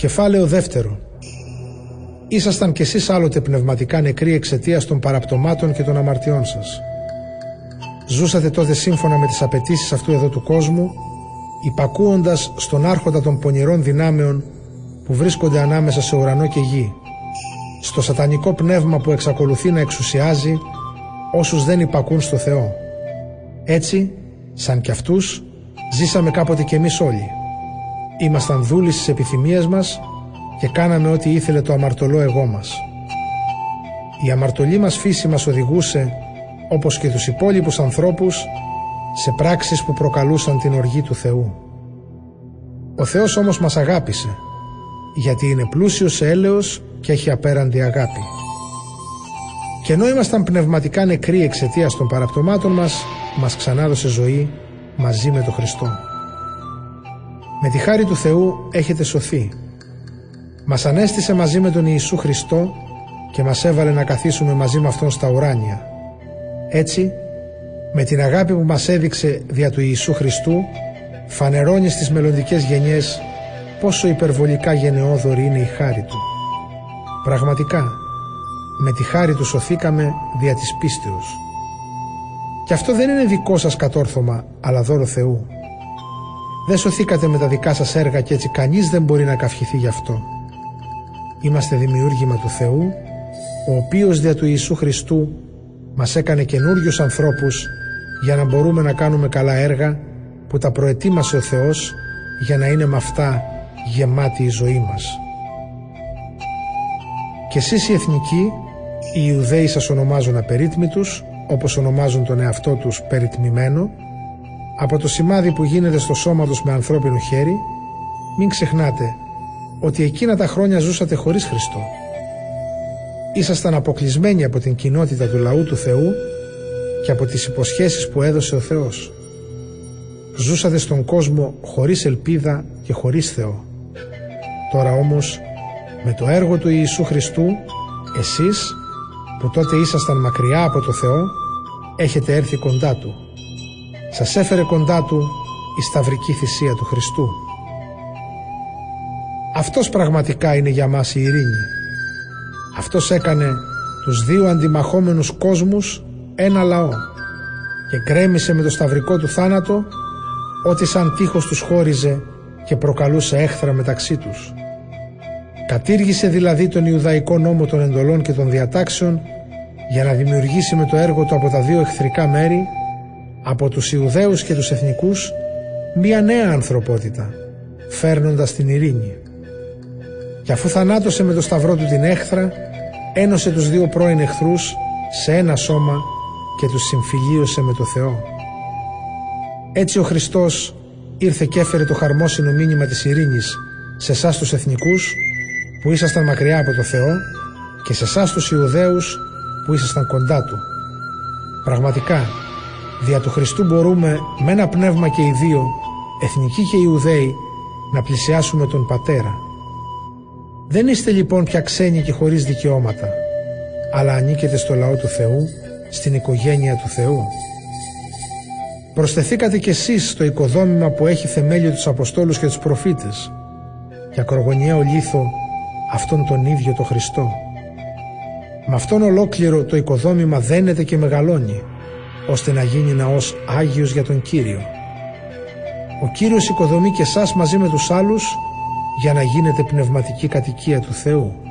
Κεφάλαιο δεύτερο. Ήσασταν κι εσείς άλλοτε πνευματικά νεκροί εξαιτίας των παραπτωμάτων και των αμαρτιών σας. Ζούσατε τότε σύμφωνα με τις απαιτήσεις αυτού εδώ του κόσμου, υπακούοντας στον άρχοντα των πονηρών δυνάμεων που βρίσκονται ανάμεσα σε ουρανό και γη, στο σατανικό πνεύμα που εξακολουθεί να εξουσιάζει όσους δεν υπακούν στο Θεό. Έτσι, σαν κι αυτούς, ζήσαμε κάποτε κι εμείς όλοι. Ήμασταν δούλοι στις επιθυμίες μας και κάναμε ό,τι ήθελε το αμαρτωλό εγώ μας. Η αμαρτωλή μας φύση μας οδηγούσε, όπως και τους υπόλοιπους ανθρώπους, σε πράξεις που προκαλούσαν την οργή του Θεού. Ο Θεός όμως μας αγάπησε, γιατί είναι πλούσιος σε έλεος και έχει απέραντη αγάπη. Και ενώ ήμασταν πνευματικά νεκροί εξαιτίας των παραπτωμάτων μας, μας ξανάδωσε ζωή μαζί με τον Χριστό. Με τη χάρη του Θεού έχετε σωθεί. Μας ανέστησε μαζί με τον Ιησού Χριστό και μας έβαλε να καθίσουμε μαζί με Αυτόν στα ουράνια. Έτσι, με την αγάπη που μας έδειξε δια του Ιησού Χριστού, φανερώνει στις μελλοντικές γενιές πόσο υπερβολικά γενναιόδορη είναι η χάρη Του. Πραγματικά, με τη χάρη Του σωθήκαμε δια της πίστεως. Και αυτό δεν είναι δικό σας κατόρθωμα, αλλά δώρο Θεού. Δεν σωθήκατε με τα δικά σας έργα και έτσι κανείς δεν μπορεί να καυχηθεί γι' αυτό. Είμαστε δημιούργημα του Θεού, ο οποίος δια του Ιησού Χριστού μας έκανε καινούριους ανθρώπους για να μπορούμε να κάνουμε καλά έργα που τα προετοίμασε ο Θεός για να είναι με αυτά γεμάτη η ζωή μας. Και εσείς οι εθνικοί, οι Ιουδαίοι σας ονομάζουν απερίτμητους, όπως ονομάζουν τον εαυτό τους περιτμημένο, από το σημάδι που γίνεται στο σώμα τους με ανθρώπινο χέρι. Μην ξεχνάτε ότι εκείνα τα χρόνια ζούσατε χωρίς Χριστό. Ήσασταν αποκλεισμένοι από την κοινότητα του λαού του Θεού και από τις υποσχέσεις που έδωσε ο Θεός. Ζούσατε στον κόσμο χωρίς ελπίδα και χωρίς Θεό. Τώρα όμως, με το έργο του Ιησού Χριστού, εσείς που τότε ήσασταν μακριά από το Θεό, έχετε έρθει κοντά Του. Σας έφερε κοντά Του η σταυρική θυσία του Χριστού. Αυτός πραγματικά είναι για μας η ειρήνη. Αυτός έκανε τους δύο αντιμαχόμενους κόσμους ένα λαό και γκρέμισε με το σταυρικό του θάνατο ό,τι σαν τείχος τους χώριζε και προκαλούσε έχθρα μεταξύ τους. Κατήργησε δηλαδή τον Ιουδαϊκό νόμο των εντολών και των διατάξεων για να δημιουργήσει με το έργο του από τα δύο εχθρικά μέρη, από τους Ιουδαίους και τους εθνικούς, μία νέα ανθρωπότητα, φέρνοντας την ειρήνη. Και αφού θανάτωσε με το σταυρό του την έχθρα, ένωσε τους δύο πρώην εχθρούς σε ένα σώμα και τους συμφιλίωσε με το Θεό. Έτσι ο Χριστός ήρθε και έφερε το χαρμόσυνο μήνυμα της ειρήνης σε εσάς τους εθνικούς που ήσασταν μακριά από το Θεό και σε εσάς τους Ιουδαίους που ήσασταν κοντά Του. Πραγματικά, δια του Χριστού μπορούμε με ένα πνεύμα και οι δύο, εθνικοί και Ιουδαίοι, να πλησιάσουμε τον Πατέρα. Δεν είστε λοιπόν πια ξένοι και χωρίς δικαιώματα, αλλά ανήκετε στο λαό του Θεού, στην οικογένεια του Θεού. Προσθεθήκατε κι εσείς στο οικοδόμημα που έχει θεμέλιο τους Αποστόλους και τους Προφήτες και ακρογωνιαίο λίθο αυτόν τον ίδιο το Χριστό. Με αυτόν ολόκληρο το οικοδόμημα δένεται και μεγαλώνει, ώστε να γίνει ναός Άγιος για τον Κύριο. Ο Κύριος οικοδομεί και εσάς μαζί με τους άλλους για να γίνετε πνευματική κατοικία του Θεού.